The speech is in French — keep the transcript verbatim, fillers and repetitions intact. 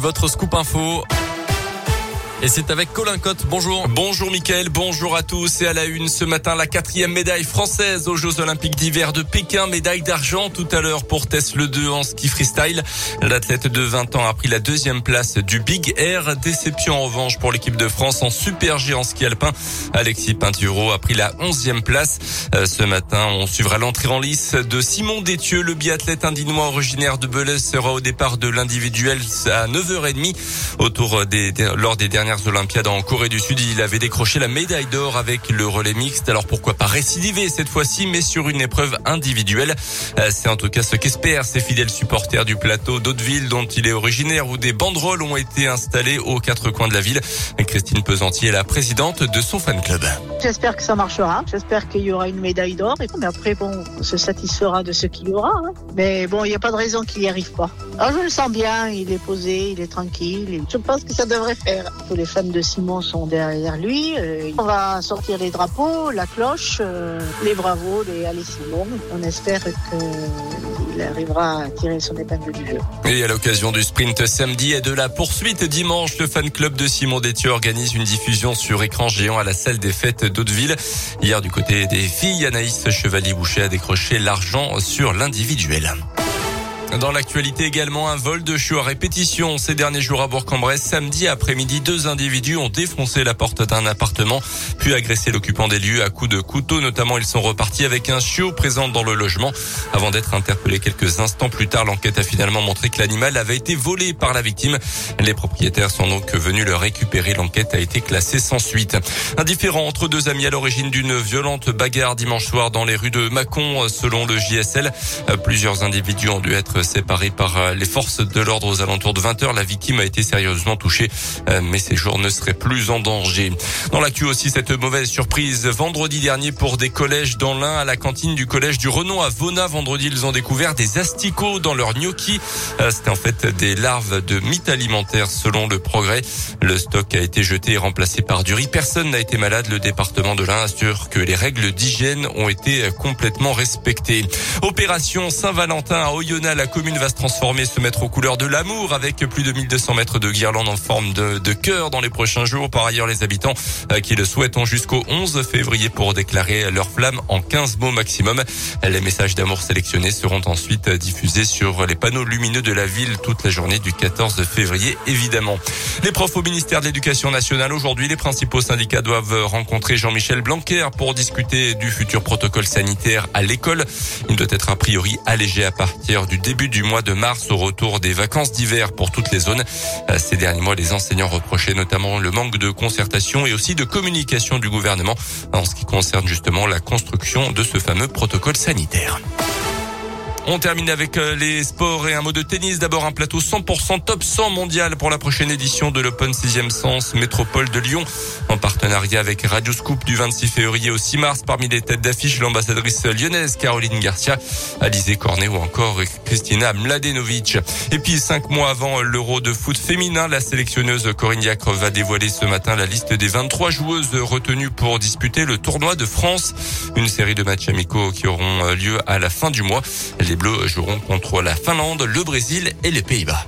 Votre scoop info. Et c'est avec Colin Cotte, bonjour. Bonjour Mickaël, bonjour à tous. Et à la une ce matin, la quatrième médaille française aux Jeux Olympiques d'hiver de Pékin, médaille d'argent tout à l'heure pour Tess Ledeux en ski freestyle. L'athlète de vingt ans a pris la deuxième place du Big Air. Déception en revanche pour l'équipe de France en super G en ski alpin. Alexis Pinturault a pris la onzième place. Ce matin, on suivra l'entrée en lice de Simon Détieu. Le biathlète indinois originaire de Beles sera au départ de l'individuel à neuf heures trente autour des, lors des dernières Olympiades en Corée du Sud. Il avait décroché la médaille d'or avec le relais mixte. Alors pourquoi pas récidiver cette fois-ci, mais sur une épreuve individuelle. C'est en tout cas ce qu'espèrent ces fidèles supporters du plateau d'Hauteville dont il est originaire, où des banderoles ont été installées aux quatre coins de la ville. Christine Pesantier est la présidente de son fan club. J'espère que ça marchera. J'espère qu'il y aura une médaille d'or. Mais après, bon, on se satisfera de ce qu'il y aura. Hein. Mais bon, il n'y a pas de raison qu'il n'y arrive pas. Alors, je le sens bien. Il est posé, il est tranquille. Je pense que ça devrait faire. Les fans de Simon sont derrière lui. Euh, on va sortir les drapeaux, la cloche, euh, les bravos, les allez Simon. On espère qu'il arrivera à tirer son épingle du jeu. Et à l'occasion du sprint samedi et de la poursuite dimanche, le fan club de Simon Détieu organise une diffusion sur écran géant à la salle des fêtes d'Hauteville. Hier, du côté des filles, Anaïs Chevalier Bouchet a décroché l'argent sur l'individuel. Dans l'actualité également, un vol de chiots à répétition ces derniers jours à Bourg-en-Bresse. Samedi après-midi, deux individus ont défoncé la porte d'un appartement, puis agressé l'occupant des lieux à coups de couteau. Notamment, ils sont repartis avec un chiot présent dans le logement. Avant d'être interpellé quelques instants plus tard, l'enquête a finalement montré que l'animal avait été volé par la victime. Les propriétaires sont donc venus le récupérer. L'enquête a été classée sans suite. Indifférent entre deux amis à l'origine d'une violente bagarre dimanche soir dans les rues de Mâcon, selon le J S L. Plusieurs individus ont dû être séparés par les forces de l'ordre aux alentours de vingt heures. La victime a été sérieusement touchée, mais ses jours ne seraient plus en danger. Dans l'actu aussi, cette mauvaise surprise vendredi dernier pour des collèges dans l'Ain. À la cantine du collège du Renon à Vona, vendredi, ils ont découvert des asticots dans leur gnocchi. C'était en fait des larves de mites alimentaires, selon le Progrès. Le stock a été jeté et remplacé par du riz. Personne n'a été malade. Le département de l'Ain assure que les règles d'hygiène ont été complètement respectées. Opération Saint-Valentin à Oyonnax. La commune va se transformer, se mettre aux couleurs de l'amour avec plus de mille deux cents mètres de guirlandes en forme de, de cœur dans les prochains jours. Par ailleurs, les habitants qui le souhaitent ont jusqu'au onze février pour déclarer leur flamme en quinze mots maximum. Les messages d'amour sélectionnés seront ensuite diffusés sur les panneaux lumineux de la ville toute la journée du quatorze février, évidemment. Les profs au ministère de l'Éducation nationale. Aujourd'hui, les principaux syndicats doivent rencontrer Jean-Michel Blanquer pour discuter du futur protocole sanitaire à l'école. Il doit être a priori allégé à partir du début du mois de mars, au retour des vacances d'hiver pour toutes les zones. Ces derniers mois, les enseignants reprochaient notamment le manque de concertation et aussi de communication du gouvernement en ce qui concerne justement la construction de ce fameux protocole sanitaire. On termine avec les sports et un mot de tennis. D'abord, un plateau cent pour cent top cent mondial pour la prochaine édition de l'Open sixième Sens Métropole de Lyon. En partenariat avec Radio Scoop, du vingt-six février au six mars. Parmi les têtes d'affiche, l'ambassadrice lyonnaise Caroline Garcia, Alizé Cornet ou encore Kristina Mladenovic. Et puis, cinq mois avant l'Euro de foot féminin, la sélectionneuse Corinne Diacre va dévoiler ce matin la liste des vingt-trois joueuses retenues pour disputer le tournoi de France. Une série de matchs amicaux qui auront lieu à la fin du mois. Les Bleus joueront contre la Finlande, le Brésil et les Pays-Bas.